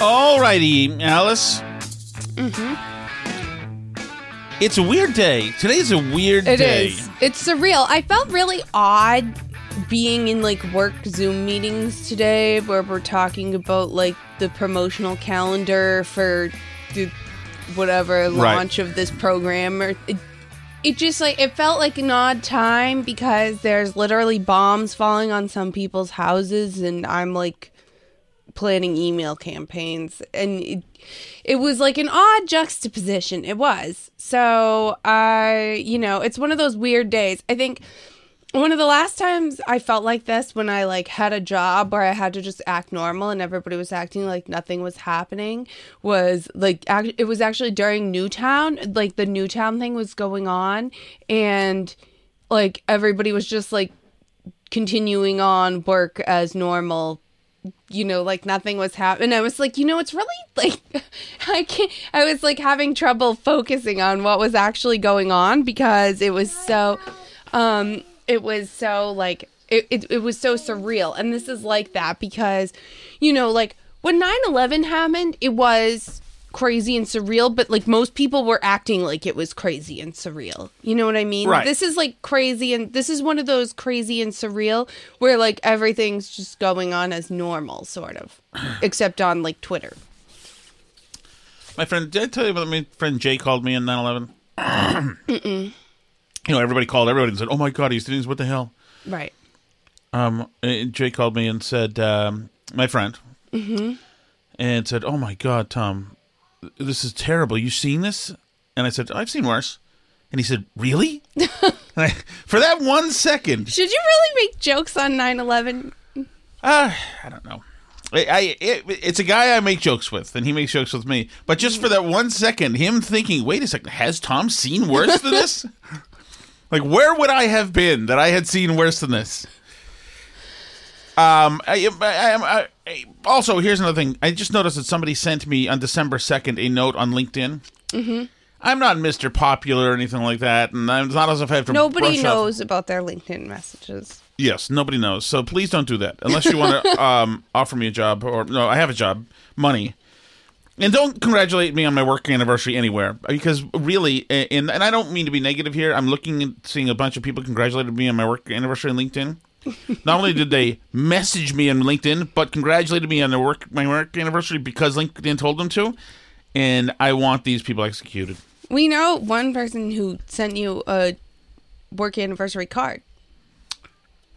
All righty, Alice. Mm-hmm. It's a weird day. Today's a weird day. It is. It's surreal. I felt really odd being in, like, work Zoom meetings today where we're talking about, like, the promotional calendar for the whatever launch of this program. Or it just, like, it felt like an odd time because there's literally bombs falling on some people's houses and I'm, like, planning email campaigns, and it was like an odd juxtaposition. It was. So it's one of those weird days. I think one of the last times I felt like this, when I like had a job where I had to just act normal and everybody was acting like nothing was happening, was like it was actually during Newtown. Like the Newtown thing was going on, and like everybody was just like continuing on work as normal. You know, like nothing was happening. I was like, it's really like I was like having trouble focusing on what was actually going on because it was so surreal. And this is like that because, like when 9/11 happened, it was crazy and surreal, but like most people were acting like it was crazy and surreal. You know what I mean? Right. This is like crazy, and this is one of those crazy and surreal where like everything's just going on as normal, sort of, except on like Twitter. My friend, did I tell you about my friend Jay called me in 9/11? Mm-mm. Everybody called everybody and said, "Oh my God, he's doing this! What the hell?" Right. Jay called me and said, "My friend," mm-hmm. and said, "Oh my God, Tom. This is terrible. You seen this?" And I said, "I've seen worse." And he said, "Really?" And for that 1 second. Should you really make jokes on 9/11? I don't know. It's a guy I make jokes with, and he makes jokes with me. But just for that 1 second, him thinking, wait a second, has Tom seen worse than this? Like, where would I have been that I had seen worse than this? Also, here's another thing. I just noticed that somebody sent me on December 2nd a note on LinkedIn. Mm-hmm. I'm not Mr. Popular or anything like that, and it's not as if I have to. Nobody knows about their LinkedIn messages. Yes, nobody knows. So please don't do that unless you want to offer me a job or no, I have a job, money, and don't congratulate me on my work anniversary anywhere because really, and I don't mean to be negative here. I'm looking and seeing a bunch of people congratulated me on my work anniversary on LinkedIn. Not only did they message me on LinkedIn, but congratulated me on my work anniversary because LinkedIn told them to, and I want these people executed. We know one person who sent you a work anniversary card.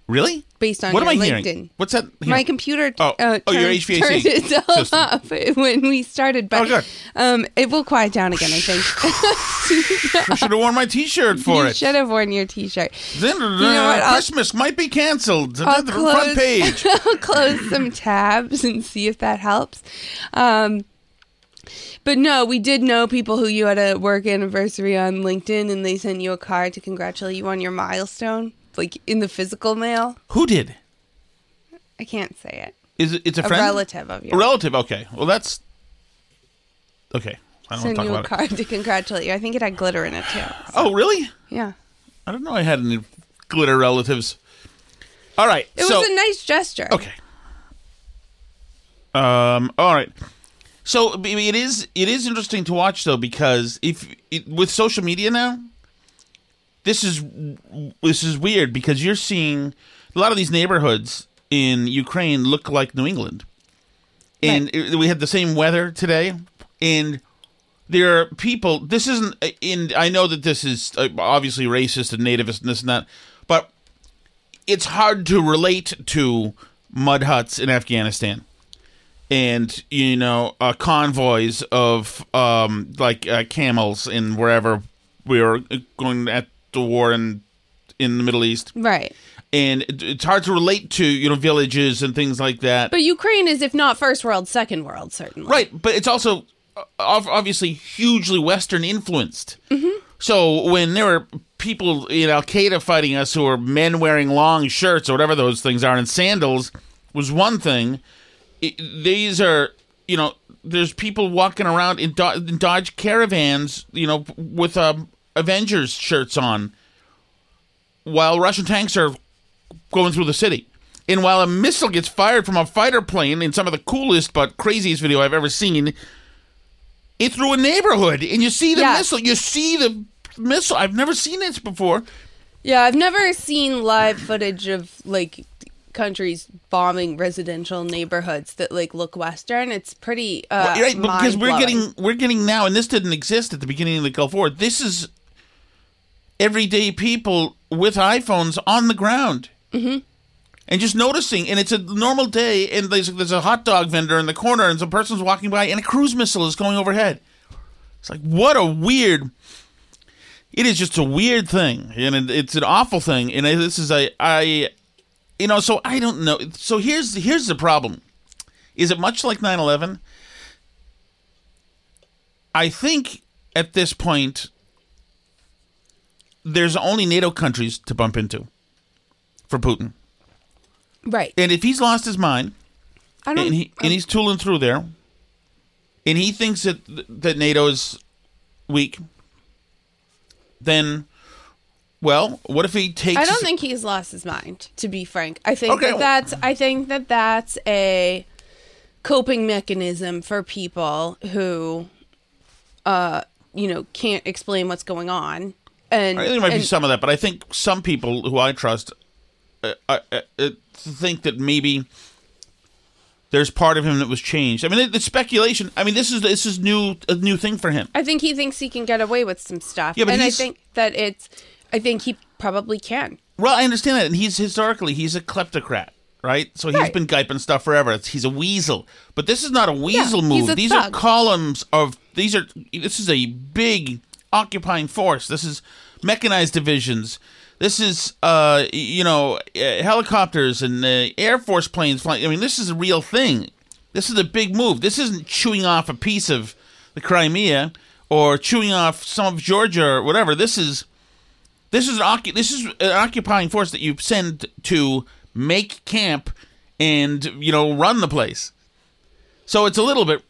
Really? Based on your LinkedIn. Hearing? What's that? Hearing? My computer your HVAC turned itself off when we started, but it will quiet down again, I think. I should have worn my T-shirt for it. You should have worn your T-shirt. Then Christmas might be canceled. Front page. I'll close some tabs and see if that helps. But no, we did know people who you had a work anniversary on LinkedIn, and they sent you a card to congratulate you on your milestone. Like in the physical mail. Who did? I can't say it. It's a friend? A relative of yours. A relative, okay. Well, that's Okay. I don't want to talk about it. It's a new card to congratulate you. I think it had glitter in it, too. So. Oh, really? Yeah. I don't know I had any glitter relatives. All right. It was a nice gesture. Okay. All right. So it is interesting to watch, though, because with social media now, this is weird because you're seeing a lot of these neighborhoods in Ukraine look like New England. And we had the same weather today. And there are people, this isn't, and I know that this is obviously racist and nativist and this and that, but it's hard to relate to mud huts in Afghanistan and, convoys of camels in wherever we were going at the war in the Middle East. Right. And it's hard to relate to, villages and things like that. But Ukraine is, if not first world, second world, certainly. Right, but it's also obviously hugely Western influenced. Mm-hmm. So when there were people in Al-Qaeda fighting us who were men wearing long shirts or whatever those things are and sandals was one thing. These are, there's people walking around in Dodge Caravans, with Avengers shirts on while Russian tanks are going through the city. And while a missile gets fired from a fighter plane in some of the coolest but craziest video I've ever seen, it's through a neighborhood, and you see the missile. You see the missile. I've never seen this before. Yeah, I've never seen live footage of, countries bombing residential neighborhoods that, look Western. It's pretty because we're getting now, and this didn't exist at the beginning of the Gulf War, this is everyday people with iPhones on the ground. Mm-hmm. And just noticing, and it's a normal day, and there's a hot dog vendor in the corner, and some person's walking by, and a cruise missile is going overhead. It's like, what a weird... It is just a weird thing, and it's an awful thing, and this is so I don't know. So here's the problem. Is it much like 9/11? I think, at this point, there's only NATO countries to bump into for Putin. Right. And if he's lost his mind, he's tooling through there, and he thinks that NATO is weak, then, well, what if he takes... I don't think he's lost his mind, to be frank. I think that's a coping mechanism for people who, can't explain what's going on. And I think there might be some of that, but I think some people who I trust... I think that maybe there's part of him that was changed. I mean, the speculation. I mean, this is a new thing for him. I think he thinks he can get away with some stuff, and I think he probably can. Well, I understand that, and he's a kleptocrat, right? So he's been gyping stuff forever. He's a weasel, but this is not a weasel move. These thug. Are columns of these are. This is a big occupying force. This is mechanized divisions. This is, helicopters and Air Force planes flying. I mean, this is a real thing. This is a big move. This isn't chewing off a piece of the Crimea or chewing off some of Georgia or whatever. This is an occupying force that you send to make camp and run the place. So it's a little bit.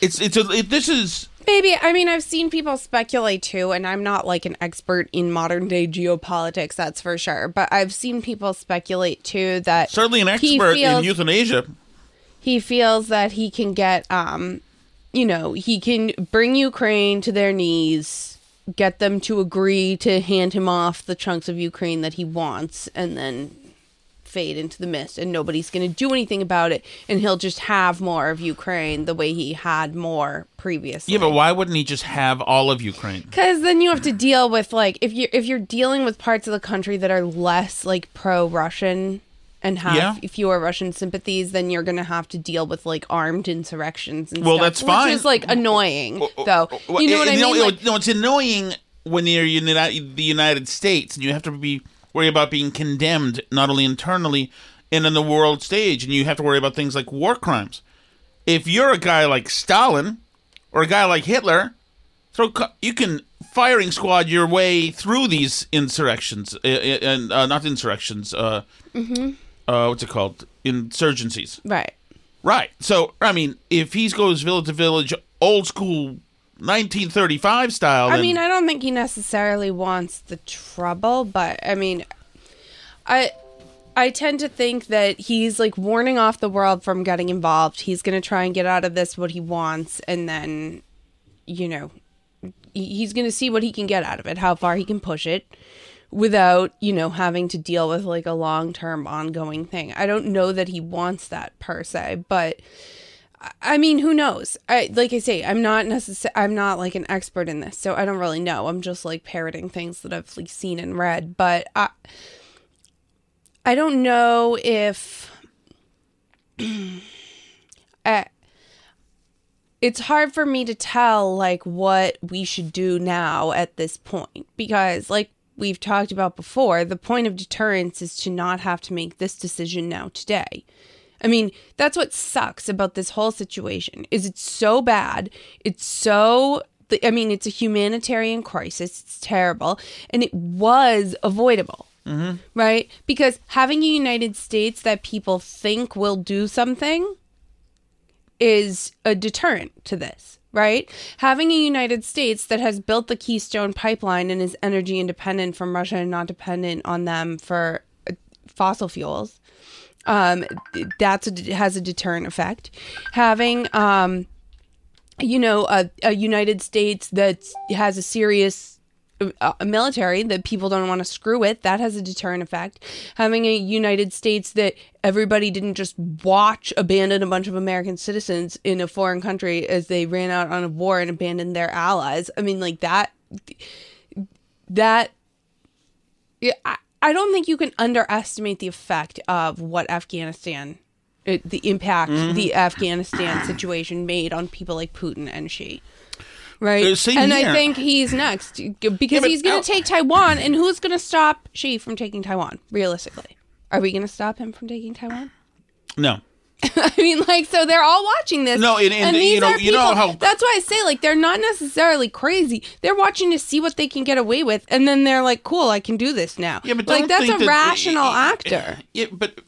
This is. Maybe. I mean, I've seen people speculate, too, and I'm not, an expert in modern-day geopolitics, that's for sure. But I've seen people speculate, too, that... Certainly an expert in euthanasia. He feels that he can get, he can bring Ukraine to their knees, get them to agree to hand him off the chunks of Ukraine that he wants, and then fade into the mist, and nobody's going to do anything about it, and he'll just have more of Ukraine the way he had more previously. Yeah, but why wouldn't he just have all of Ukraine? Because then you have to deal with, if you're dealing with parts of the country that are less, pro-Russian and have fewer Russian sympathies, then you're going to have to deal with, armed insurrections and stuff. Well, that's fine. Which is, annoying, though. You know what I mean? No, it's annoying when you're in the United States, and you have to be... worry about being condemned, not only internally and on the world stage, and you have to worry about things like war crimes. If you're a guy like Stalin or a guy like Hitler, you can firing squad your way through these insurrections, and not insurrections. What's it called? Insurgencies. Right. So, I mean, if he goes village to village old school 1935 style. I mean, I don't think he necessarily wants the trouble, but I mean, I tend to think that he's like warning off the world from getting involved. He's going to try and get out of this what he wants, and then, you know, he's going to see what he can get out of it, how far he can push it without, you know, having to deal with like a long-term ongoing thing. I don't know that he wants that per se, but I mean, who knows? I'm not like an expert in this, so I don't really know. I'm just like parroting things that I've like seen and read, but I don't know if it's hard for me to tell like what we should do now at this point, because like we've talked about before, the point of deterrence is to not have to make this decision now today. I mean, that's what sucks about this whole situation is it's so bad. It's so, I mean, it's a humanitarian crisis. It's terrible. And it was avoidable. Mm-hmm. Right? Because having a United States that people think will do something is a deterrent to this, right? Having a United States that has built the Keystone Pipeline and is energy independent from Russia and not dependent on them for fossil fuels, has a deterrent effect. Having, a United States that has a serious military that people don't want to screw with, that has a deterrent effect. Having a United States that everybody didn't just watch abandon a bunch of American citizens in a foreign country as they ran out on a war and abandoned their allies. I mean, like I don't think you can underestimate the effect of what the Afghanistan situation made on people like Putin and Xi. Right, and here. I think he's next because he's going to take Taiwan, and who's going to stop Xi from taking Taiwan? Realistically, are we going to stop him from taking Taiwan? No. I mean, like, so they're all watching this. No, and these are people. That's why I say, like, they're not necessarily crazy. They're watching to see what they can get away with, and then they're like, "Cool, I can do this now." Yeah, but like that's a rational actor. Yeah, but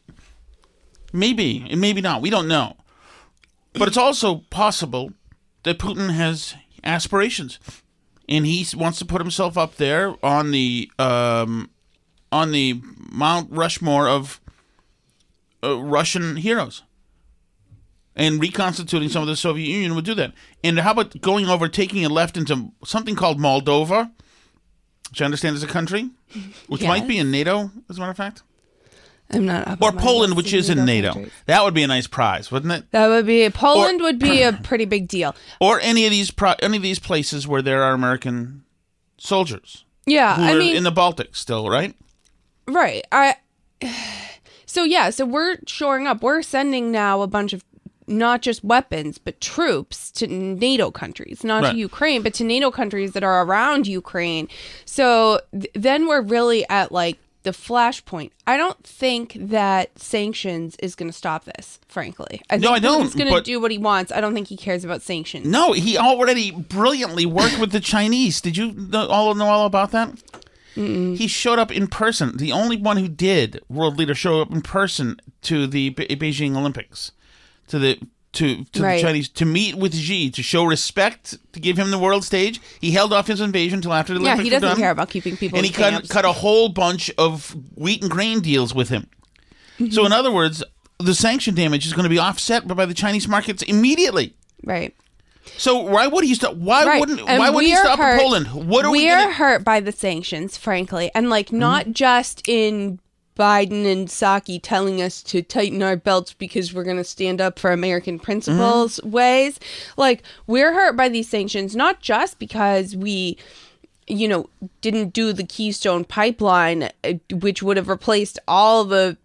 maybe and maybe not. We don't know. But it's also possible that Putin has aspirations, and he wants to put himself up there on the Mount Rushmore of Russian heroes, and reconstituting some of the Soviet Union would do that. And how about going over, taking a left into something called Moldova, which I understand is a country, which might be in NATO, as a matter of fact. I'm not up. Or Poland, which is in NATO. Countries. That would be a nice prize, wouldn't it? That would be Poland would be a pretty big deal. Or any of these places where there are American soldiers. Yeah, who are in the Baltic still, right? Right. So we're shoring up. We're sending now a bunch of not just weapons, but troops to NATO countries, to Ukraine, but to NATO countries that are around Ukraine. So then we're really at like the flashpoint. I don't think that sanctions is going to stop this, frankly. He's going to do what he wants. I don't think he cares about sanctions. No, he already brilliantly worked with the Chinese. Did you know all about that? Mm-mm. He showed up in person. The only one who did, world leader, show up in person to the Beijing Olympics, to the Chinese, to meet with Xi, to show respect, to give him the world stage. He held off his invasion until after the Olympics. Yeah, he doesn't care about keeping people in camps. And he cut a whole bunch of wheat and grain deals with him. Mm-hmm. So in other words, the sanction damage is going to be offset by the Chinese markets immediately. Right. So why would he stop? Why would he stop Poland? We are hurt by the sanctions, frankly, and like not just in Biden and Psaki telling us to tighten our belts because we're going to stand up for American principles ways. Like, we're hurt by these sanctions, not just because we, you know, didn't do the Keystone Pipeline, which would have replaced all the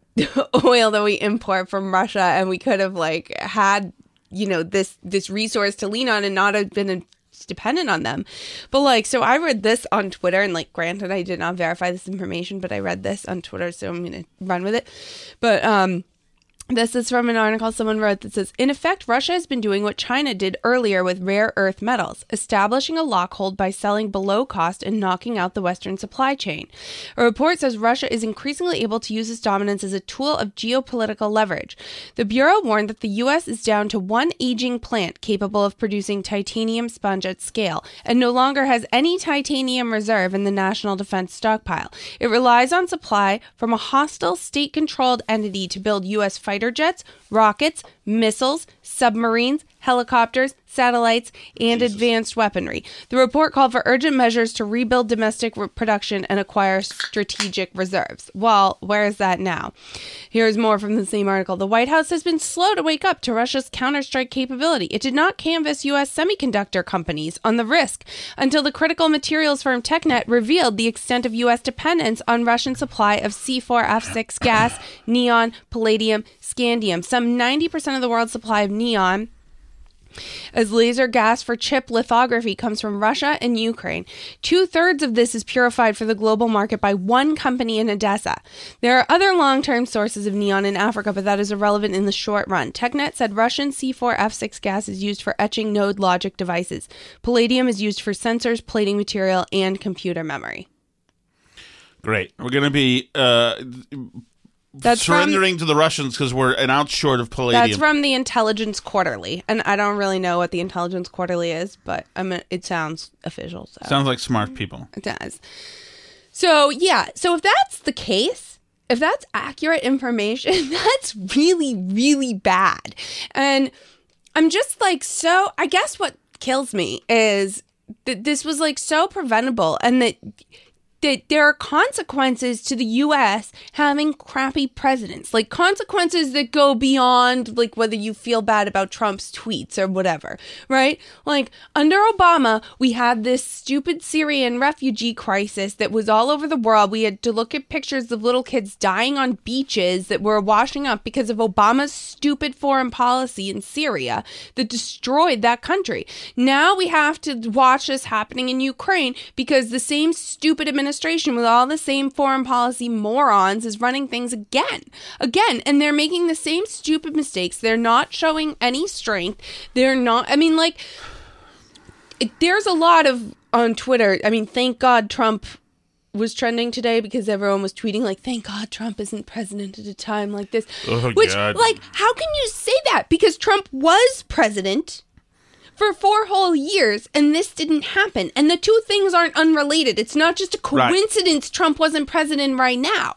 oil that we import from Russia, and we could have, like, had, you know, this resource to lean on and not have been dependent on them. But like, so I read this on Twitter, and like, granted, I did not verify this information, but I read this on Twitter, so I'm gonna run with it. But This is from an article someone wrote that says, in effect, Russia has been doing what China did earlier with rare earth metals, establishing a lockhold by selling below cost and knocking out the Western supply chain. A report says Russia is increasingly able to use its dominance as a tool of geopolitical leverage. The Bureau warned that the U.S. is down to one aging plant capable of producing titanium sponge at scale and no longer has any titanium reserve in the national defense stockpile. It relies on supply from a hostile state-controlled entity to build U.S. fighter jets, rockets, missiles, submarines, helicopters, satellites, and advanced weaponry. The report called for urgent measures to rebuild domestic production and acquire strategic reserves. Well, where is that now? Here's more from the same article. The White House has been slow to wake up to Russia's counterstrike capability. It did not canvass U.S. semiconductor companies on the risk until the critical materials firm TechNet revealed the extent of U.S. dependence on Russian supply of C4F6 gas, neon, palladium, scandium. Some 90% of the world's supply of neon, as laser gas for chip lithography, comes from Russia and Ukraine. 2/3 of this is purified for the global market by one company in Odessa. There are other long-term sources of neon in Africa, but that is irrelevant in the short run. TechNet said Russian C4F6 gas is used for etching node logic devices. Palladium is used for sensors, plating material, and computer memory. Great. We're going to be... That's surrendering to the Russians because we're an ounce short of palladium. That's from the Intelligence Quarterly, and I don't really know what the Intelligence Quarterly is, but I mean, it sounds official. So. Sounds like smart people. It does. So, yeah. So if that's the case, if that's accurate information, that's really, really bad. And I'm just like, so I guess what kills me is that this was like so preventable, and that there are consequences to the U.S. having crappy presidents, like consequences that go beyond like whether you feel bad about Trump's tweets or whatever, right? Like under Obama, we had this stupid Syrian refugee crisis that was all over the world. We had to look at pictures of little kids dying on beaches that were washing up because of Obama's stupid foreign policy in Syria that destroyed that country. Now we have to watch this happening in Ukraine because the same stupid administration with all the same foreign policy morons is running things again, and they're making the same stupid mistakes. They're not showing any strength. They're not, I mean, like, there's a lot of, on Twitter, I mean, thank God Trump was trending today because everyone was tweeting like, thank God Trump isn't president at a time like this. Oh, which, God. Like, how can you say that? Because Trump was president for 4 whole years, and this didn't happen. And the two things aren't unrelated. It's not just a coincidence Trump wasn't president right now.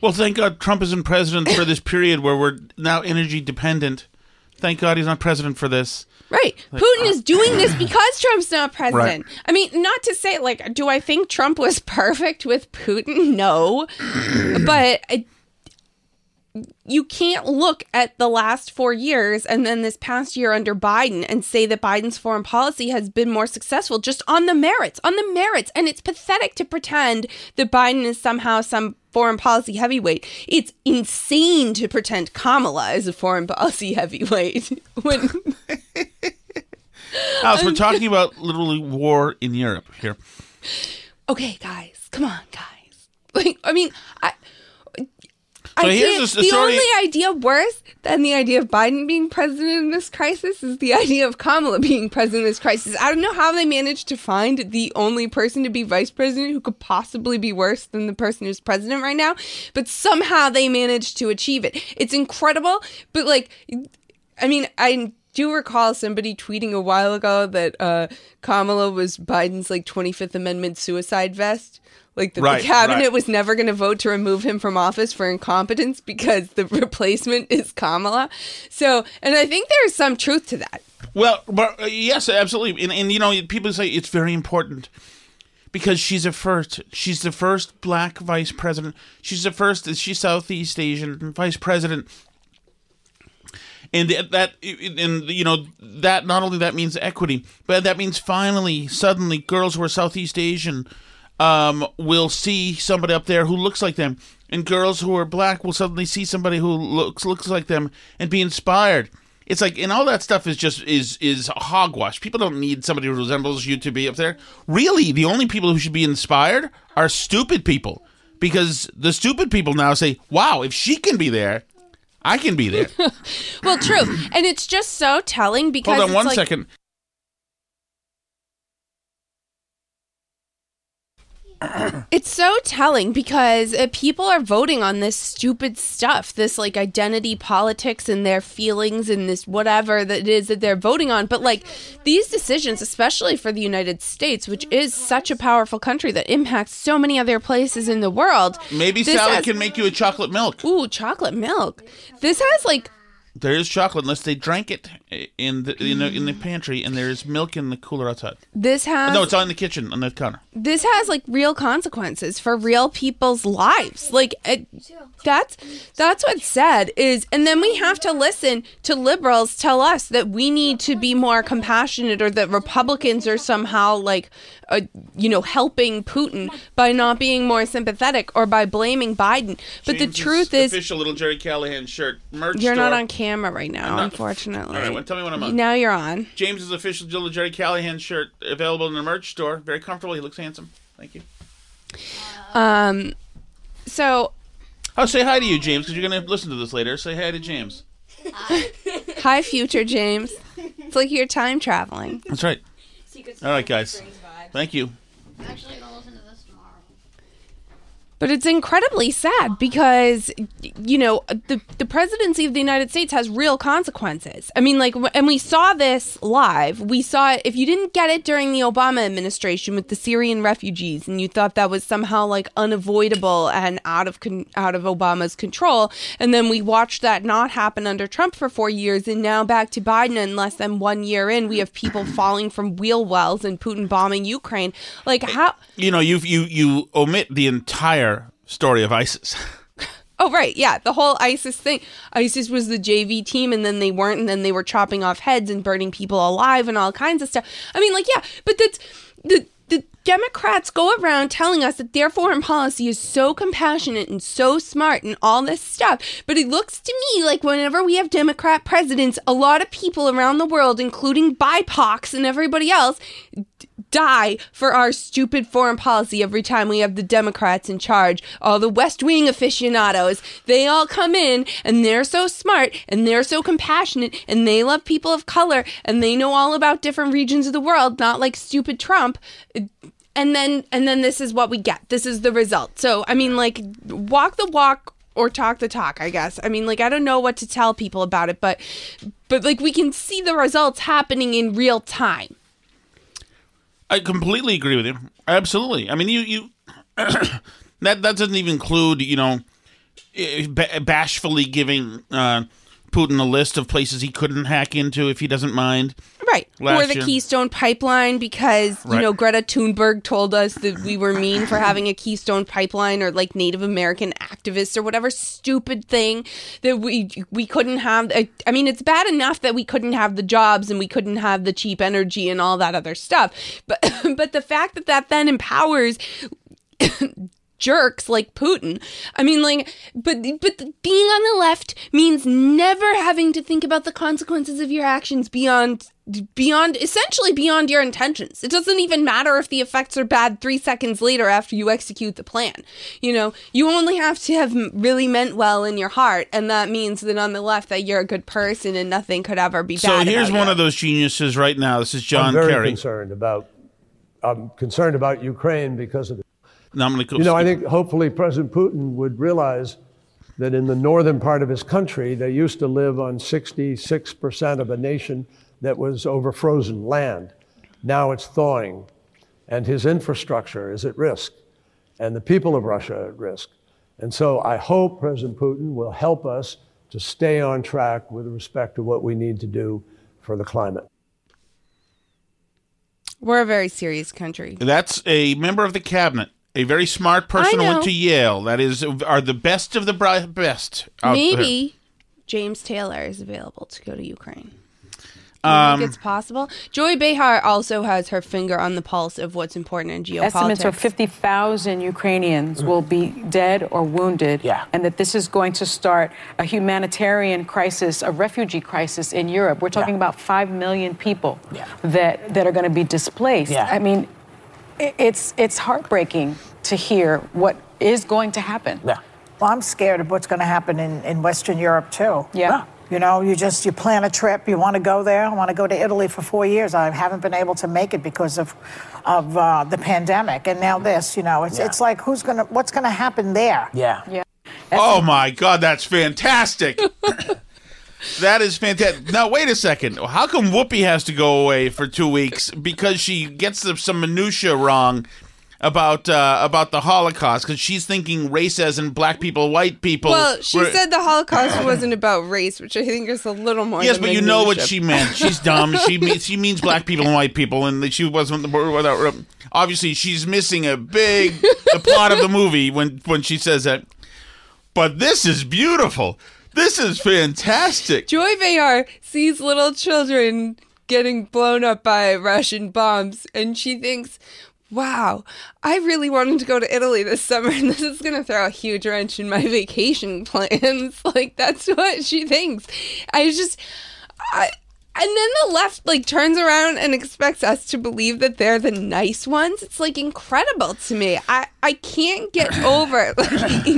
Well, thank God Trump isn't president for this period where we're now energy dependent. Thank God he's not president for this. Right. Like, Putin is doing this because Trump's not president. Right. I mean, not to say, like, do I think Trump was perfect with Putin? No. But... You can't look at the last 4 years and then this past year under Biden and say that Biden's foreign policy has been more successful just on the merits. And it's pathetic to pretend that Biden is somehow some foreign policy heavyweight. It's insane to pretend Kamala is a foreign policy heavyweight. Alice, we're talking about literally war in Europe here. Okay, guys. Come on, guys. Like, I mean, So here's the only idea worse than the idea of Biden being president in this crisis is the idea of Kamala being president in this crisis. I don't know how they managed to find the only person to be vice president who could possibly be worse than the person who's president right now, but somehow they managed to achieve it. It's incredible, but like, I mean, I do recall somebody tweeting a while ago that Kamala was Biden's like 25th Amendment suicide vest. Like the cabinet was never going to vote to remove him from office for incompetence because the replacement is Kamala. So, and I think there's some truth to that. Well, but yes, absolutely. And you know, people say it's very important because she's the first black vice president. She's Southeast Asian vice president. And that not only that means equity, but that means finally, suddenly girls who are Southeast Asian will see somebody up there who looks like them, and girls who are black will suddenly see somebody who looks like them and be inspired. It's like, and all that stuff is just is hogwash. People don't need somebody who resembles you to be up there. Really, the only people who should be inspired are stupid people, because the stupid people now say, "Wow, if she can be there, I can be there. Well, true. And it's just so telling because hold on one second. It's so telling because people are voting on this stupid stuff, this like identity politics and their feelings and this whatever that it is that they're voting on. But like these decisions, especially for the United States, which is such a powerful country that impacts so many other places in the world. Maybe Sally can make you a chocolate milk. Ooh, chocolate milk. This has like... There is chocolate unless they drank it in the pantry, and there is milk in the cooler outside. This has no; it's on the kitchen on the counter. This has like real consequences for real people's lives. Like that's what's said is, and then we have to listen to liberals tell us that we need to be more compassionate, or that Republicans are somehow like, helping Putin by not being more sympathetic or by blaming Biden. But James, the truth is, official little Jerry Callahan shirt merch. You're store. Not on camera right now, unfortunately. All right, well, tell me when I'm on. Now you're on. James's official Jill and Jerry Callahan shirt available in the merch store. Very comfortable. He looks handsome. Thank you. So I'll say hi to you, James, because you're going to listen to this later. Say hi to James. Hi, future James. It's like you're time traveling. That's right. All right, guys. Thank you. Actually, I'll listen to this tomorrow. But it's incredibly sad because, the presidency of the United States has real consequences. I mean, and we saw this live. We saw it, if you didn't get it during the Obama administration with the Syrian refugees and you thought that was somehow like unavoidable and out of Obama's control. And then we watched that not happen under Trump for 4 years. And now back to Biden and less than 1 year in, we have people falling from wheel wells and Putin bombing Ukraine. Like how... You omit the entire story of ISIS. Oh, right. Yeah. The whole ISIS thing. ISIS was the JV team and then they weren't. And then they were chopping off heads and burning people alive and all kinds of stuff. I mean, but that's the Democrats go around telling us that their foreign policy is so compassionate and so smart and all this stuff. But it looks to me like whenever we have Democrat presidents, a lot of people around the world, including BIPOCs and everybody else, die for our stupid foreign policy every time we have the Democrats in charge. All the West Wing aficionados, they all come in and they're so smart and they're so compassionate and they love people of color and they know all about different regions of the world, not like stupid Trump. And then this is what we get. This is the result. So, I mean, walk the walk or talk the talk, I guess. I mean, I don't know what to tell people about it, but we can see the results happening in real time. I completely agree with you. Absolutely. I mean, you that doesn't even include, bashfully giving Putin a list of places he couldn't hack into if he doesn't mind. Right. Or the Keystone Pipeline because, Greta Thunberg told us that we were mean for having a Keystone Pipeline or like Native American activists or whatever stupid thing that we couldn't have. I mean, it's bad enough that we couldn't have the jobs and we couldn't have the cheap energy and all that other stuff. But the fact that then empowers... jerks like Putin. I mean, but being on the left means never having to think about the consequences of your actions beyond your intentions. It doesn't even matter if the effects are bad 3 seconds later after you execute the plan. You only have to have really meant well in your heart, and that means that on the left that you're a good person and nothing could ever be bad. So here's one of those geniuses right now. This is John Kerry. I'm concerned about Ukraine because of the I think hopefully President Putin would realize that in the northern part of his country, they used to live on 66% of a nation that was over frozen land. Now it's thawing, and his infrastructure is at risk, and the people of Russia are at risk. And so I hope President Putin will help us to stay on track with respect to what we need to do for the climate. We're a very serious country. That's a member of the cabinet. A very smart person who went to Yale. That is, are the best of the best. Maybe there. James Taylor is available to go to Ukraine. I think it's possible. Joy Behar also has her finger on the pulse of what's important in geopolitics. Estimates of 50,000 Ukrainians will be dead or wounded, and that this is going to start a humanitarian crisis, a refugee crisis in Europe. We're talking about 5 million people that are going to be displaced. Yeah. I mean... It's heartbreaking to hear what is going to happen. Yeah. Well, I'm scared of what's going to happen in Western Europe, too. Yeah. You know, you plan a trip. You want to go there. I want to go to Italy for 4 years. I haven't been able to make it because of the pandemic. And now this, you know, it's like what's going to happen there? Yeah. Yeah. Oh, my God. That's fantastic. That is fantastic. Now, wait a second. How come Whoopi has to go away for 2 weeks because she gets some minutia wrong about the Holocaust, because she's thinking race as in black people, white people. Well, she said the Holocaust wasn't about race, which I think is a little more. Yes, but you know what she meant. She's dumb. She means black people and white people, and she wasn't without. Obviously, she's missing the plot of the movie when she says that. But this is beautiful. This is fantastic. Joy Behar sees little children getting blown up by Russian bombs, and she thinks, wow, I really wanted to go to Italy this summer, and this is going to throw a huge wrench in my vacation plans. Like, that's what she thinks. And then the left, like, turns around and expects us to believe that they're the nice ones. It's, like, incredible to me. I can't get over, like, the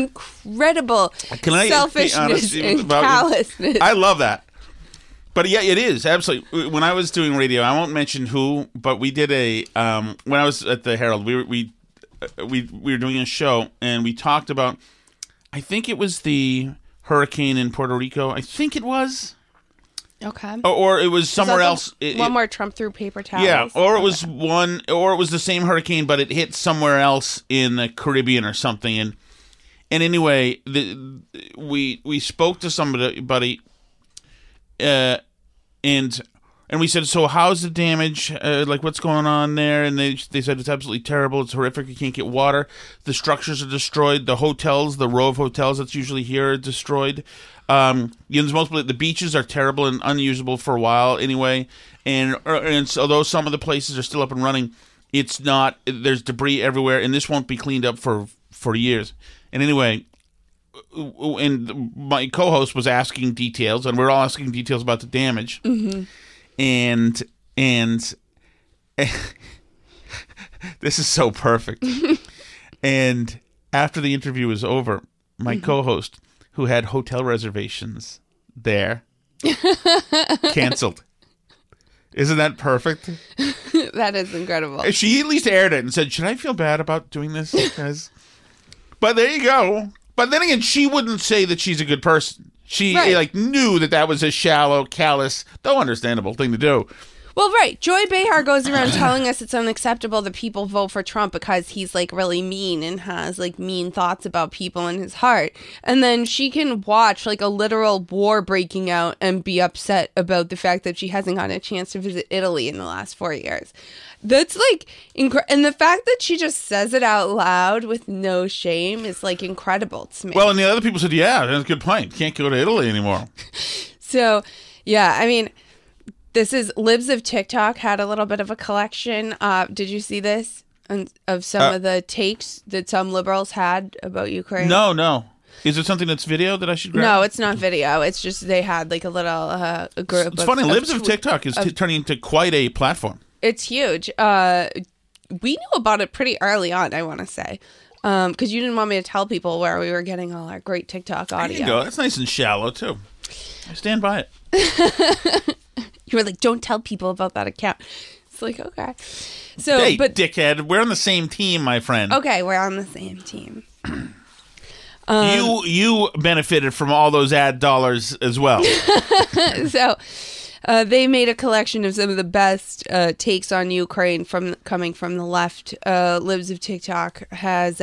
incredible selfishness and callousness. I love that. But yeah, it is, absolutely. When I was doing radio, I won't mention who, but we did when I was at the Herald, we were doing a show, and we talked about, I think it was the hurricane in Puerto Rico. I think it was. Okay. Or it was somewhere else. Where Trump threw paper towels. Yeah, or it was or it was the same hurricane, but it hit somewhere else in the Caribbean or something. And anyway, we spoke to somebody. And we said, so how's the damage? Like, what's going on there? And they said it's absolutely terrible. It's horrific. You can't get water. The structures are destroyed. The hotels, the row of hotels that's usually here, are destroyed. The beaches are terrible and unusable for a while anyway. And although some of the places are still up and running, it's not. There's debris everywhere, and this won't be cleaned up for years. And anyway. And my co-host was asking details, and we're all asking details about the damage. Mm-hmm. And this is so perfect. And after the interview was over, my co-host, who had hotel reservations there, canceled. Isn't that perfect? That is incredible. She at least aired it and said, should I feel bad about doing this? Guys? But there you go. But then again, she wouldn't say that she's a good person. She knew that was a shallow, callous, though understandable thing to do. Well, right. Joy Behar goes around telling us it's unacceptable that people vote for Trump because he's like really mean and has like mean thoughts about people in his heart. And then she can watch like a literal war breaking out and be upset about the fact that she hasn't gotten a chance to visit Italy in the last 4 years. That's like and the fact that she just says it out loud with no shame is like incredible to me. Well, and the other people said, yeah, that's a good point. Can't go to Italy anymore. So, yeah, I mean, this is Libs of TikTok had a little bit of a collection. Did you see this? Of some of the takes that some liberals had about Ukraine? No. Is it something that's video that I should grab? No, it's not video. It's just they had like a little a group. It's funny. Libs of TikTok is turning into quite a platform. It's huge. We knew about it pretty early on, I want to say. Because you didn't want me to tell people where we were getting all our great TikTok audio. There you go. That's nice and shallow, too. I stand by it. You were like, don't tell people about that account. It's like, okay. So, hey, but, dickhead, we're on the same team, my friend. Okay, we're on the same team. You benefited from all those ad dollars as well. So... they made a collection of some of the best takes on Ukraine coming from the left. Libs of TikTok has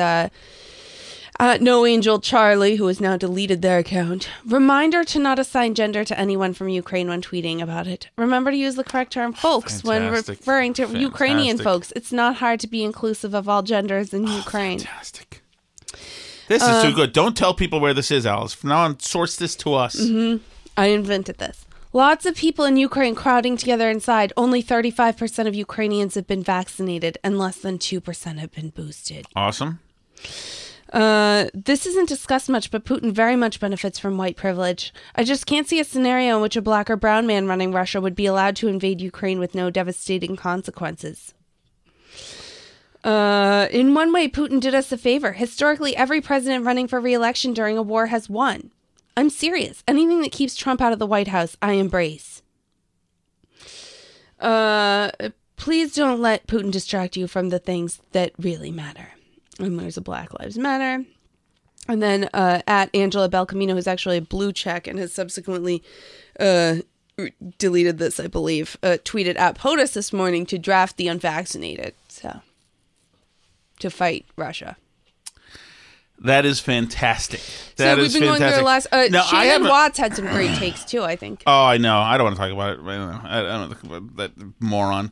No Angel Charlie, who has now deleted their account. Reminder to not assign gender to anyone from Ukraine when tweeting about it. Remember to use the correct term, folks, when referring to Ukrainian folks. It's not hard to be inclusive of all genders in Ukraine. Fantastic. This is too good. Don't tell people where this is, Alice. From now on, source this to us. Mm-hmm. I invented this. Lots of people in Ukraine crowding together inside. Only 35% of Ukrainians have been vaccinated and less than 2% have been boosted. Awesome. This isn't discussed much, but Putin very much benefits from white privilege. I just can't see a scenario in which a black or brown man running Russia would be allowed to invade Ukraine with no devastating consequences. In one way, Putin did us a favor. Historically, every president running for re-election during a war has won. I'm serious. Anything that keeps Trump out of the White House, I embrace. Please don't let Putin distract you from the things that really matter. And there's a Black Lives Matter. And then at Angela Belcamino, who's actually a blue check and has subsequently deleted this, I believe, tweeted at POTUS this morning to draft the unvaccinated. So to fight Russia. That is fantastic. That so is fantastic. We've been going through our last... Shannon Watts had some great takes, too, I think. Oh, I know. I don't want to talk about it. I don't know. That moron.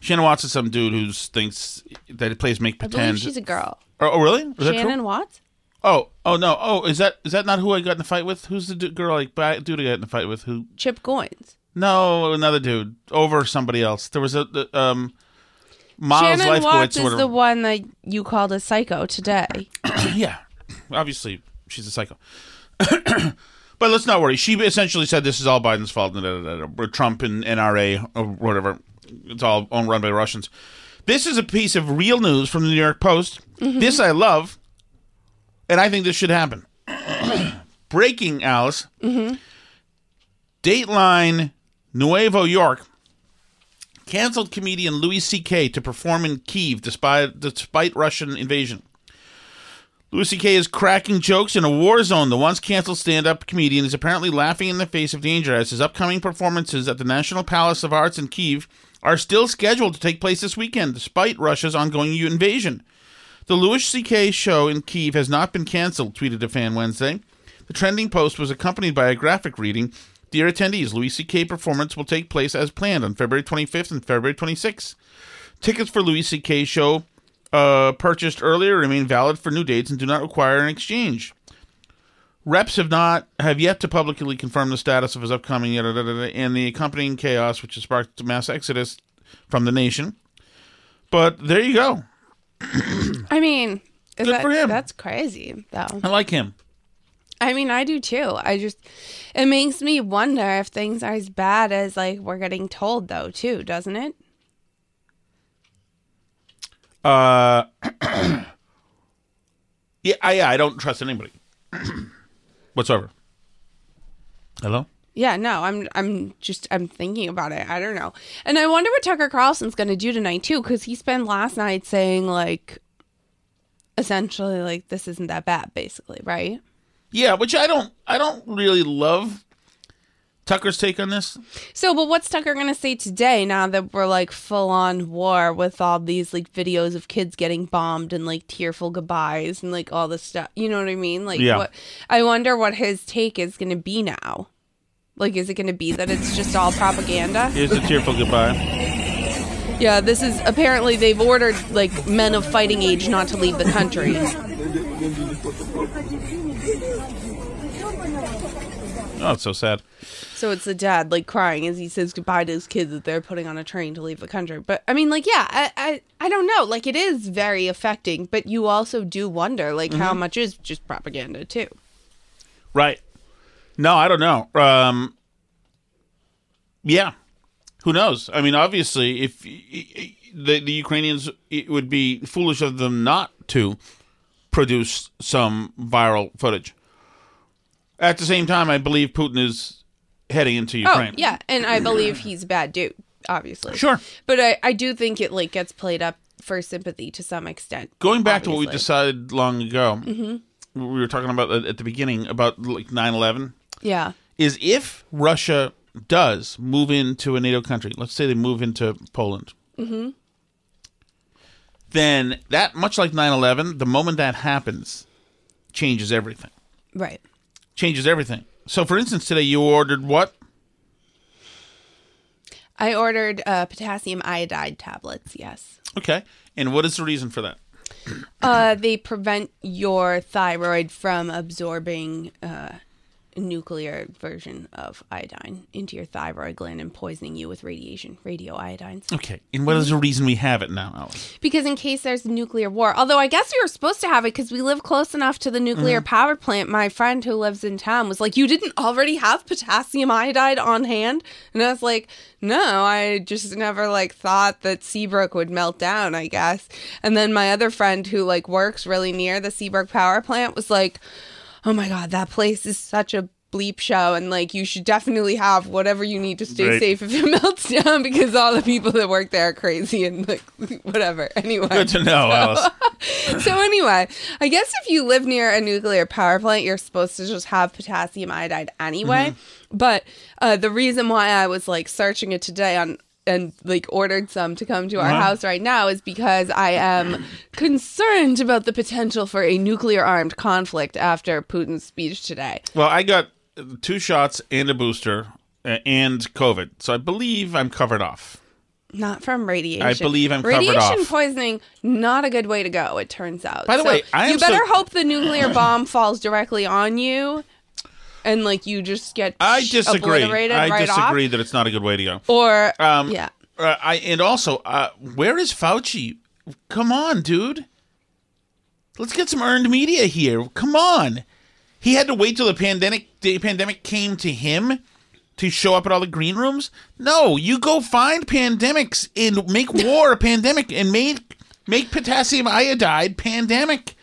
Shannon Watts is some dude who thinks that it plays make pretend. I believe she's a girl. Oh, really? Is Shannon that true? Watts? Oh, no. Oh, is that not who I got in the fight with? Who's the dude I got in the fight with? Who? Chip Goins. No, another dude. Over somebody else. There was a... Miles Shannon Watts is the one that you called a psycho today. Yeah. Obviously, she's a psycho. But let's not worry. She essentially said this is all Biden's fault. Trump and NRA or whatever. It's all owned run by Russians. This is a piece of real news from the New York Post. Mm-hmm. This I love. And I think this should happen. Breaking, Alice. Mm-hmm. Dateline Nuevo York. Canceled comedian Louis C.K. to perform in Kyiv despite Russian invasion. Louis C.K. is cracking jokes in a war zone. The once canceled stand-up comedian is apparently laughing in the face of danger as his upcoming performances at the National Palace of Arts in Kyiv are still scheduled to take place this weekend despite Russia's ongoing invasion. The Louis C.K. show in Kyiv has not been canceled, tweeted a fan Wednesday. The trending post was accompanied by a graphic reading. Dear attendees, Louis C.K. performance will take place as planned on February 25th and February 26th. Tickets for Louis C.K. show purchased earlier remain valid for new dates and do not require an exchange. Reps have yet to publicly confirm the status of his upcoming and the accompanying chaos, which has sparked mass exodus from the nation. But there you go. I mean, good for him. That's crazy, though. I like him. I mean, I do too. It makes me wonder if things are as bad as like we're getting told, though, too, doesn't it? I don't trust anybody whatsoever. Hello? Yeah, no, I'm thinking about it. I don't know, and I wonder what Tucker Carlson's going to do tonight too, because he spent last night saying like, essentially like this isn't that bad, basically, right? Yeah, which I don't really love Tucker's take on this. So, but what's Tucker going to say today now that we're like full on war with all these like videos of kids getting bombed and like tearful goodbyes and like all this stuff? You know what I mean? Like, yeah. I wonder what his take is going to be now. Like, is it going to be that it's just all propaganda? Here's the tearful goodbye. Yeah, this is apparently they've ordered like men of fighting age not to leave the country. Oh, it's so sad. So it's the dad, like, crying as he says goodbye to his kids that they're putting on a train to leave the country. But, I mean, like, yeah, I don't know. Like, it is very affecting, but you also do wonder, like, mm-hmm. how much is just propaganda, too. Right. No, I don't know. Yeah. Who knows? I mean, obviously, if the Ukrainians, it would be foolish of them not to produce some viral footage. At the same time, I believe Putin is heading into Ukraine. Oh, yeah, and I believe he's a bad dude, obviously. Sure. But I do think it like gets played up for sympathy to some extent. Going back obviously. To what we decided long ago, mm-hmm. we were talking about at the beginning about like 9/11. Yeah. Is if Russia does move into a NATO country, let's say they move into Poland, mm-hmm. then that, much like 9/11, the moment that happens, changes everything. Right. Changes everything. So, for instance, today you ordered what? I ordered potassium iodide tablets, yes. Okay. And what is the reason for that? They prevent your thyroid from absorbing nuclear version of iodine into your thyroid gland and poisoning you with radiation, radioiodines. Okay. And what is the reason we have it now, Alice? Because in case there's nuclear war. Although I guess we were supposed to have it because we live close enough to the nuclear power plant. My friend who lives in town was like, you didn't already have potassium iodide on hand? And I was like, no, I just never like thought that Seabrook would melt down, I guess. And then my other friend who like works really near the Seabrook power plant was like, oh my God, that place is such a bleep show, and like you should definitely have whatever you need to stay safe if it melts down, because all the people that work there are crazy and like whatever. Anyway, good to know, Alice. So anyway, I guess if you live near a nuclear power plant, you're supposed to just have potassium iodide anyway. But the reason why I was like searching it today on and like ordered some to come to our house right now is because I am concerned about the potential for a nuclear armed conflict after Putin's speech today. Well, I got 2 shots and a booster and COVID, so I believe I'm covered off. Not from radiation. I believe I'm covered off. Radiation poisoning, not a good way to go, it turns out. By the way, you better hope the nuclear bomb falls directly on you. And, like, you just get obliterated I disagree that it's not a good way to go. Or, where is Fauci? Come on, dude. Let's get some earned media here. Come on. He had to wait till the pandemic came to him to show up at all the green rooms? No, you go find pandemics and make war a pandemic and make potassium iodide pandemic.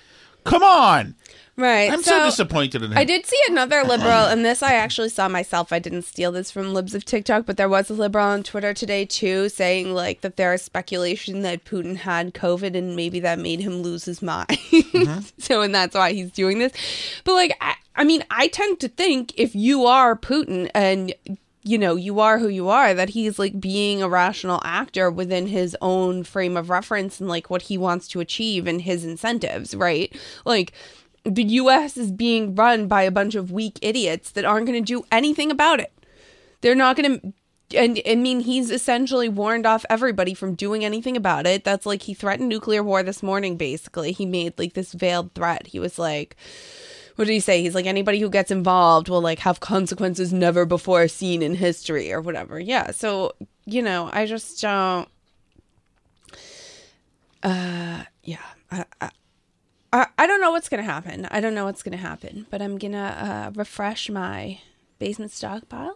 Come on. Right. I'm so disappointed in him. I did see another liberal, and this I actually saw myself. I didn't steal this from Libs of TikTok, but there was a liberal on Twitter today, too, saying, like, that there is speculation that Putin had COVID and maybe that made him lose his mind. So, and that's why he's doing this. But, like, I mean, I tend to think if you are Putin and, you know, you are who you are, that he's, like, being a rational actor within his own frame of reference and, like, what he wants to achieve and his incentives, right? Like, the U.S. is being run by a bunch of weak idiots that aren't going to do anything about it. They're not going to... And I mean, he's essentially warned off everybody from doing anything about it. That's like he threatened nuclear war this morning, basically. He made like this veiled threat. He was like... What did he say? He's like, anybody who gets involved will like have consequences never before seen in history or whatever. Yeah. So, you know, I just don't... I don't know what's going to happen. I don't know what's going to happen, but I'm going to refresh my basement stockpiles.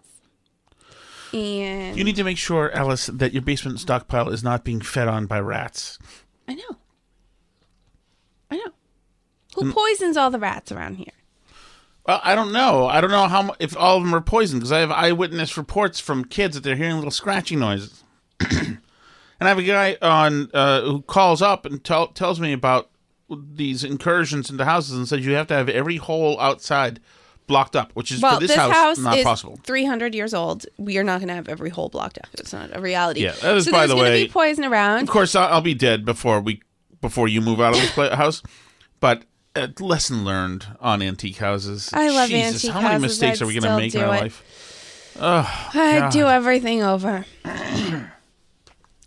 And you need to make sure, Alice, that your basement stockpile is not being fed on by rats. I know. Who poisons all the rats around here? Well, I don't know. I don't know how if all of them are poisoned, because I have eyewitness reports from kids that they're hearing little scratching noises. And I have a guy on who calls up and tells me about these incursions into houses and says you have to have every hole outside blocked up, which is for this house not is possible. 300 years old. We are not going to have every hole blocked up. It's not a reality. Yeah, that is so by the way. So there's going to be poison around. Of course, I'll be dead before you move out of this house. But lesson learned on antique houses. I love antique houses. How many mistakes are we going to make in our life? Oh, I'd do everything over.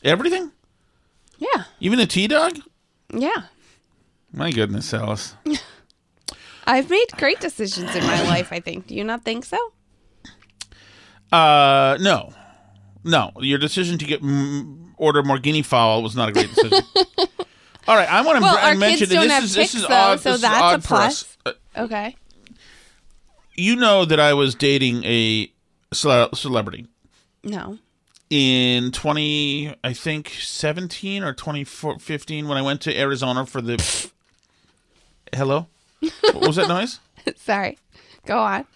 Everything? Yeah. Even a tea dog? Yeah. My goodness, Alice. I've made great decisions in my life, I think. Do you not think so? No. No. Your decision to order more guinea fowl was not a great decision. All right. I want to mention that this is odd. So that's odd a plus. For us. Okay. You know that I was dating a celebrity. No. In 2017 or 2015, when I went to Arizona for the... Hello? What was that noise? Sorry. Go on.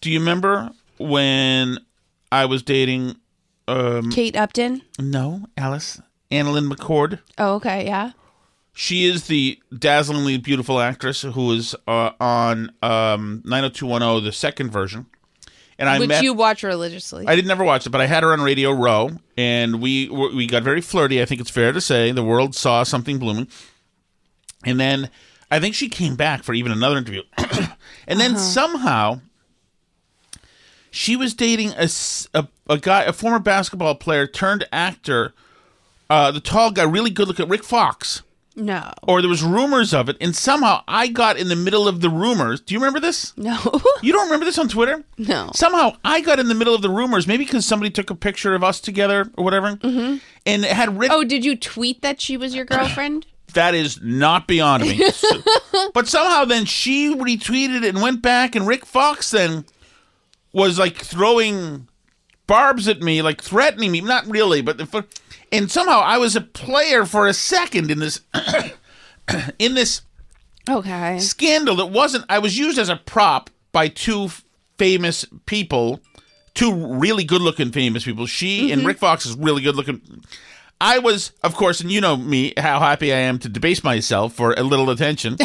Do you remember when I was dating... Kate Upton? No, Alice. AnnaLynne McCord. Oh, okay, yeah. She is the dazzlingly beautiful actress who is on 90210, the second version. And you watch religiously? I didn't ever watch it, but I had her on Radio Row, and we got very flirty, I think it's fair to say. The world saw something blooming. And then... I think she came back for even another interview. And then somehow she was dating a guy, a former basketball player turned actor, the tall guy, really good looking, Rick Fox. No. Or there was rumors of it, and somehow I got in the middle of the rumors. Do you remember this? No. You don't remember this on Twitter? No. Somehow I got in the middle of the rumors, maybe because somebody took a picture of us together or whatever, mm-hmm. and it had Rick... Oh, did you tweet that she was your girlfriend? That is not beyond me. So, but somehow then she retweeted it and went back, and Rick Fox then was like throwing barbs at me, like threatening me. Not really, but... And somehow I was a player for a second in this okay. scandal that wasn't... I was used as a prop by two famous people, two really good-looking famous people. She mm-hmm. and Rick Fox is really good-looking. I was, of course, and you know me, how happy I am to debase myself for a little attention.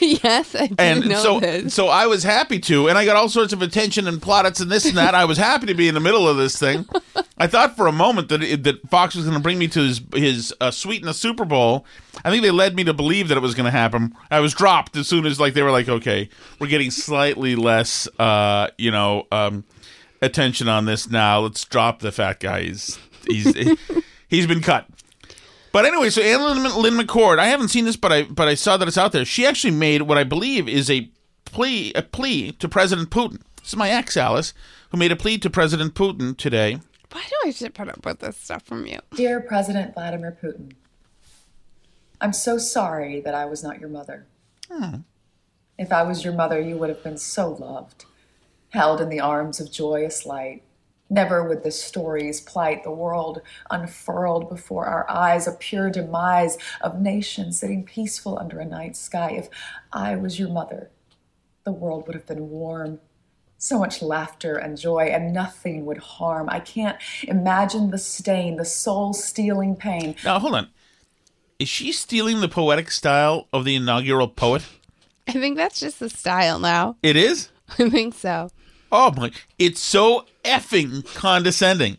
Yes, I do know this. So I was happy to, and I got all sorts of attention and plaudits and this and that. I was happy to be in the middle of this thing. I thought for a moment that Fox was going to bring me to his suite in the Super Bowl. I think they led me to believe that it was going to happen. I was dropped as soon as they were like, okay, we're getting slightly less, attention on this now. Let's drop the fat guy. He's been cut. But anyway, so AnnaLynne McCord, I haven't seen this, but I saw that it's out there. She actually made what I believe is a plea to President Putin. This is my ex, Alice, who made a plea to President Putin today. Why do I have to put up with this stuff from you? Dear President Vladimir Putin, I'm so sorry that I was not your mother. Hmm. If I was your mother, you would have been so loved, held in the arms of joyous light. Never would the stories plight the world unfurled before our eyes, a pure demise of nations sitting peaceful under a night sky. If I was your mother, the world would have been warm. So much laughter and joy, and nothing would harm. I can't imagine the stain, the soul-stealing pain. Now, hold on. Is she stealing the poetic style of the inaugural poet? I think that's just the style now. It is? I think so. Oh, my. It's so effing condescending.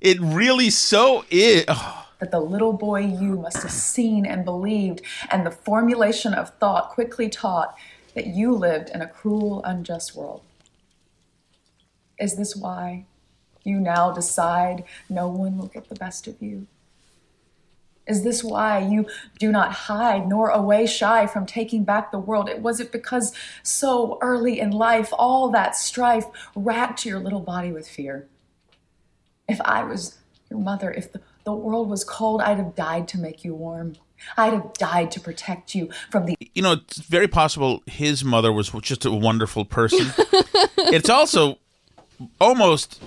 It really so is. Oh. That the little boy you must have seen and believed, and the formulation of thought quickly taught that you lived in a cruel, unjust world. Is this why you now decide no one will get the best of you? Is this why you do not hide nor away shy from taking back the world? Was it because so early in life, all that strife racked your little body with fear? If I was your mother, if the world was cold, I'd have died to make you warm. I'd have died to protect you from the... You know, it's very possible his mother was just a wonderful person. It's also... almost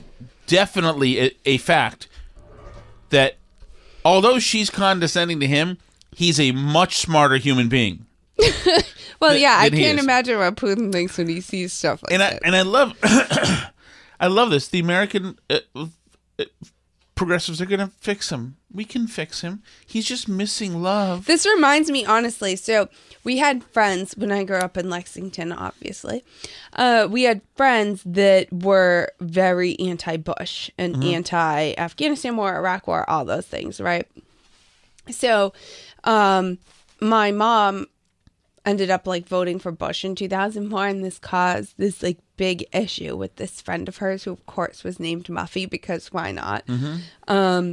definitely a fact that although she's condescending to him, he's a much smarter human being. I can't imagine what Putin thinks when he sees stuff like that. And I love, I love this. The American progressives are going to fix him. We can fix him. He's just missing love. This reminds me, honestly. So we had friends when I grew up in Lexington, obviously. We had friends that were very anti-Bush and mm-hmm. anti-Afghanistan war, Iraq war, all those things, right? So my mom ended up voting for Bush in 2004, and this caused this big issue with this friend of hers, who of course was named Muffy, because why not? Mm-hmm.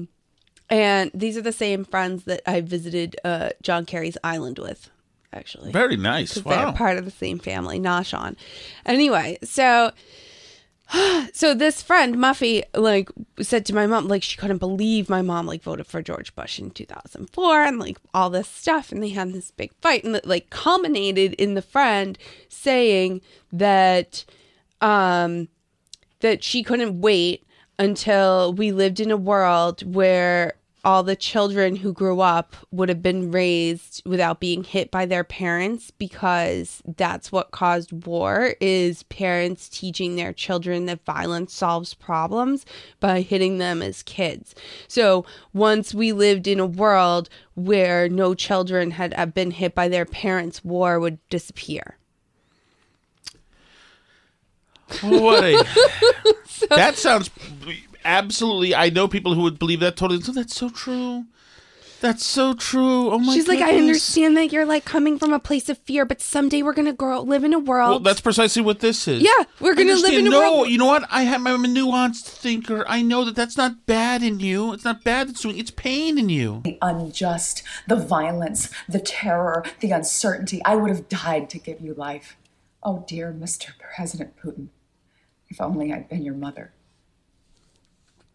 And these are the same friends that I visited John Kerry's island with, actually. Very nice. Wow. They're part of the same family, Nashon. Anyway, so this friend, Muffy, said to my mom, she couldn't believe my mom, voted for George Bush in 2004 and, all this stuff. And they had this big fight, and it, culminated in the friend saying that she couldn't wait until we lived in a world where all the children who grew up would have been raised without being hit by their parents, because that's what caused war, is parents teaching their children that violence solves problems by hitting them as kids. So once we lived in a world where no children had been hit by their parents, war would disappear. What a... that sounds absolutely... I know people who would believe that totally. So that's so true. That's so true. Oh my God. She's goodness. Like, I understand that you're like coming from a place of fear, but someday we're going to live in a world. Well, that's precisely what this is. Yeah, we're going to live in a world. No, you know what? I'm a nuanced thinker. I know that that's not bad in you. It's not bad. It's pain in you. The unjust, the violence, the terror, the uncertainty. I would have died to give you life. Oh, dear Mr. President Putin, if only I'd been your mother.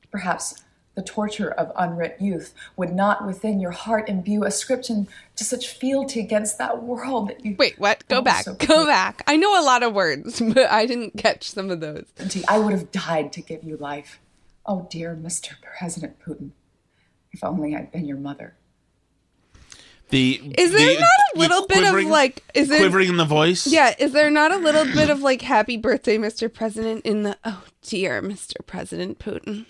Perhaps the torture of unwrit youth would not within your heart imbue ascription to such fealty against that world that you... Wait, what? Go back. So go back. I know a lot of words, but I didn't catch some of those. I would have died to give you life. Oh, dear Mr. President Putin, if only I'd been your mother. Is there not a little bit of like... quivering in the voice? Yeah, is there not a little bit of like, happy birthday, Mr. President, in the, oh, dear Mr. President Putin?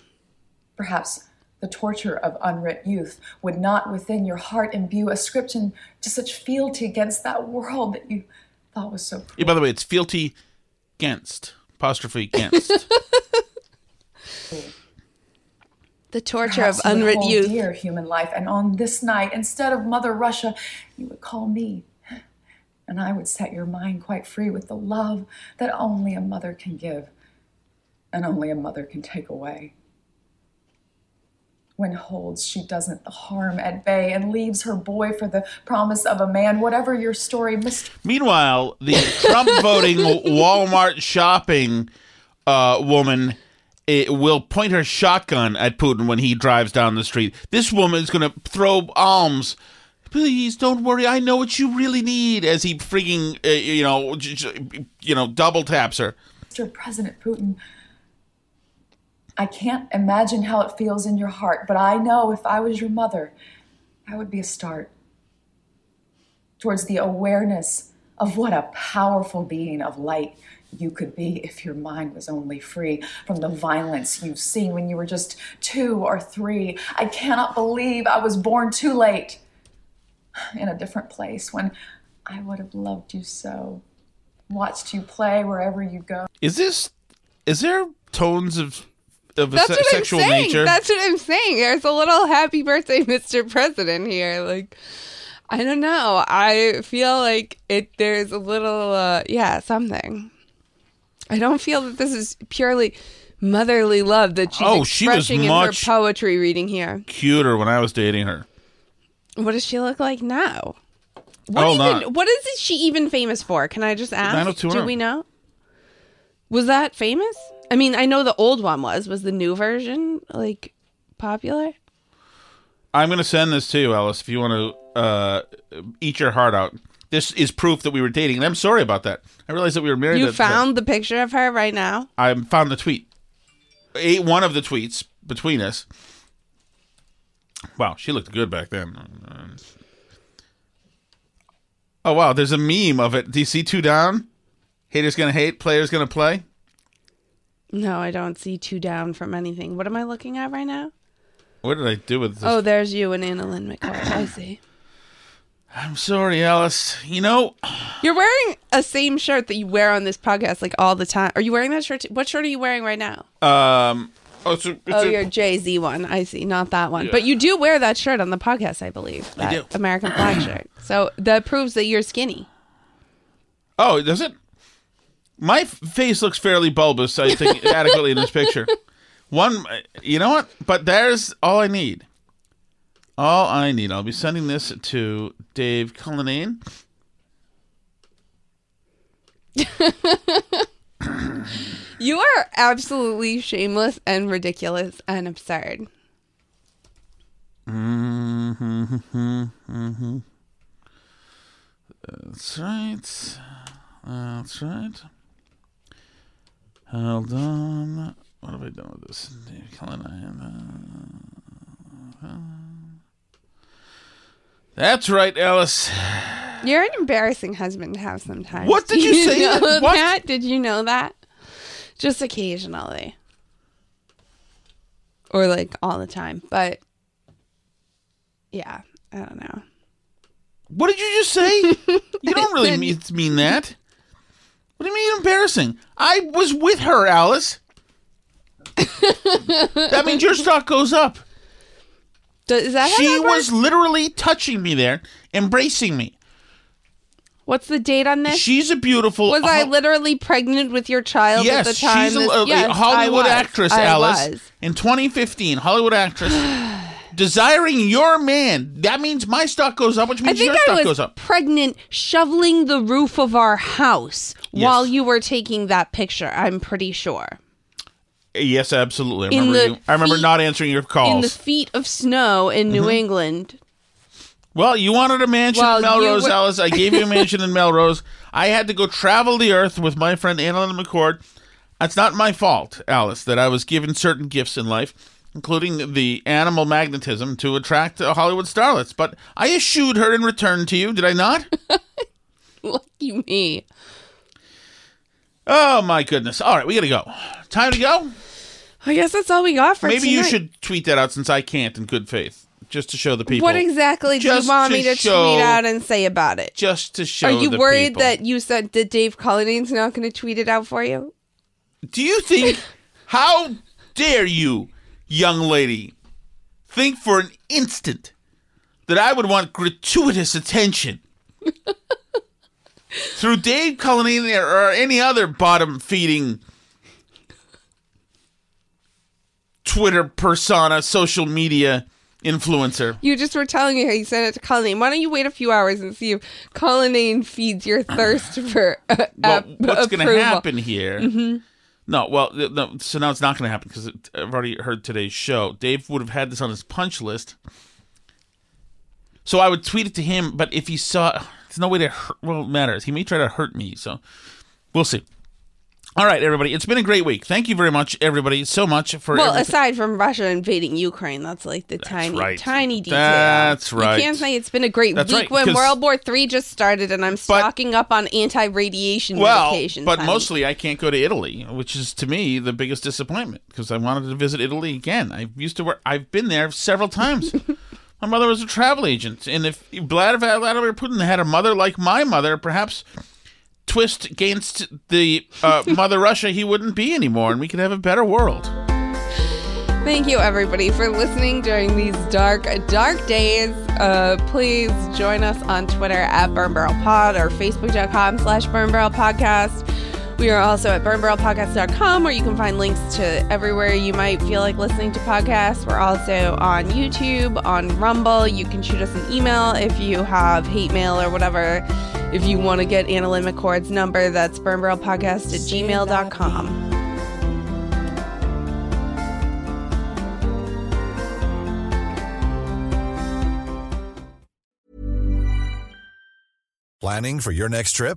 Perhaps the torture of unwrit youth would not within your heart imbue ascription to such fealty against that world that you thought was so cruel. Yeah, by the way, it's fealty against. Apostrophe against. The torture perhaps of unwrit youth. Dear human life, and on this night, instead of Mother Russia, you would call me, and I would set your mind quite free with the love that only a mother can give, and only a mother can take away. When holds she doesn't the harm at bay and leaves her boy for the promise of a man, whatever your story, Mr. Meanwhile, the Trump voting Walmart shopping woman will point her shotgun at Putin when he drives down the street. This woman is going to throw alms. Please don't worry. I know what you really need. As he freaking, double taps her. Mr. President Putin, I can't imagine how it feels in your heart, but I know if I was your mother, that would be a start towards the awareness of what a powerful being of light you could be if your mind was only free from the violence you've seen when you were just 2 or 3. I cannot believe I was born too late in a different place when I would have loved you so, watched you play wherever you go. Is there tones of that's what sexual I'm saying. Nature. That's what I'm saying. There's a little happy birthday, Mr. President here. Like, I don't know. I feel like there's a little, something. I don't feel that this is purely motherly love that she's expressing in her poetry reading here. Cuter when I was dating her. What does she look like now? What is she even famous for? Can I just ask? Do we know? Was that famous? I mean, I know the old one was. Was the new version, like, popular? I'm going to send this to you, Alice, if you want to eat your heart out. This is proof that we were dating, and I'm sorry about that. I realized that we were married. You found the picture of her right now? I found the tweet. One of the tweets between us. Wow, she looked good back then. Oh, wow, there's a meme of it. Do you see two down? Haters going to hate, players going to play. No, I don't see two down from anything. What am I looking at right now? What did I do with this? Oh, there's you and AnnaLynne McCord. I see. I'm sorry, Alice. You know... You're wearing a same shirt that you wear on this podcast, like, all the time. Are you wearing that shirt? What shirt are you wearing right now? Your Jay-Z one. I see. Not that one. Yeah. But you do wear that shirt on the podcast, I believe. I do. American flag shirt. So that proves that you're skinny. Oh, does it? My face looks fairly bulbous, I think, adequately in this picture. One, you know what? But there's all I need. All I need. I'll be sending this to Dave Cullinane. You are absolutely shameless and ridiculous and absurd. Mm-hmm. That's right. Hold on. What have I done with this? Dave Cullinane. That's right, Alice. You're an embarrassing husband to have sometimes. What did you say? What? Did you know that? Just occasionally. Or like all the time. But yeah, I don't know. What did you just say? You don't really mean that. What do you mean embarrassing? I was with her, Alice. That means your stock goes up. Is that she was literally touching me there, embracing me. What's the date on this? She's a beautiful... Was I literally pregnant with your child at the time? Yes, she's a Hollywood actress, Alice. In 2015, Hollywood actress... desiring your man. That means my stock goes up, which means your stock goes up. I think I was pregnant, shoveling the roof of our house while you were taking that picture, I'm pretty sure. Yes, absolutely. I remember not answering your calls. In the feet of snow in New England. Well, you wanted a mansion in Melrose, Alice. I gave you a mansion in Melrose. I had to go travel the earth with my friend AnnaLynne McCord. It's not my fault, Alice, that I was given certain gifts in life, including the animal magnetism to attract Hollywood starlets. But I eschewed her in return to you, did I not? Lucky me. Oh, my goodness. All right, we got to go. Time to go? I guess that's all we got for tonight. Maybe you should tweet that out since I can't in good faith, just to show the people. What exactly do you want me to tweet out and say about it? Just to show the people. Are you worried that you said that Dave Cullinane's not going to tweet it out for you? Do you think... How dare you, young lady, think for an instant that I would want gratuitous attention through Dave Cullinane or any other bottom-feeding Twitter persona, social media influencer. You just were telling me how you sent it to Cullinane. Why don't you wait a few hours and see if Cullinane feeds your thirst for what's going to happen here? Mm-hmm. No, so now it's not going to happen because I've already heard today's show. Dave would have had this on his punch list. So I would tweet it to him, but if he saw, there's no way to hurt, well, it matters. He may try to hurt me, so we'll see. All right, everybody. It's been a great week. Thank you very much, everybody, so much for aside from Russia invading Ukraine, that's like tiny detail. That's right. You can't say it's been a great week when World War III just started and I'm stocking up on anti-radiation medication. But mostly I can't go to Italy, which is, to me, the biggest disappointment because I wanted to visit Italy again. I've been there several times. My mother was a travel agent, and if Vladimir Putin had a mother like my mother, perhaps... twist against the Mother Russia, he wouldn't be anymore, and we could have a better world. Thank you, everybody, for listening during these dark, dark days. Please join us on Twitter at BurnBarrelPod or Facebook.com/BurnBarrelPodcast. We are also at burnbarrelpodcast.com, where you can find links to everywhere you might feel like listening to podcasts. We're also on YouTube, on Rumble. You can shoot us an email if you have hate mail or whatever. If you want to get AnnaLynne McCord's number, that's burnbarrelpodcast@gmail.com. Planning for your next trip?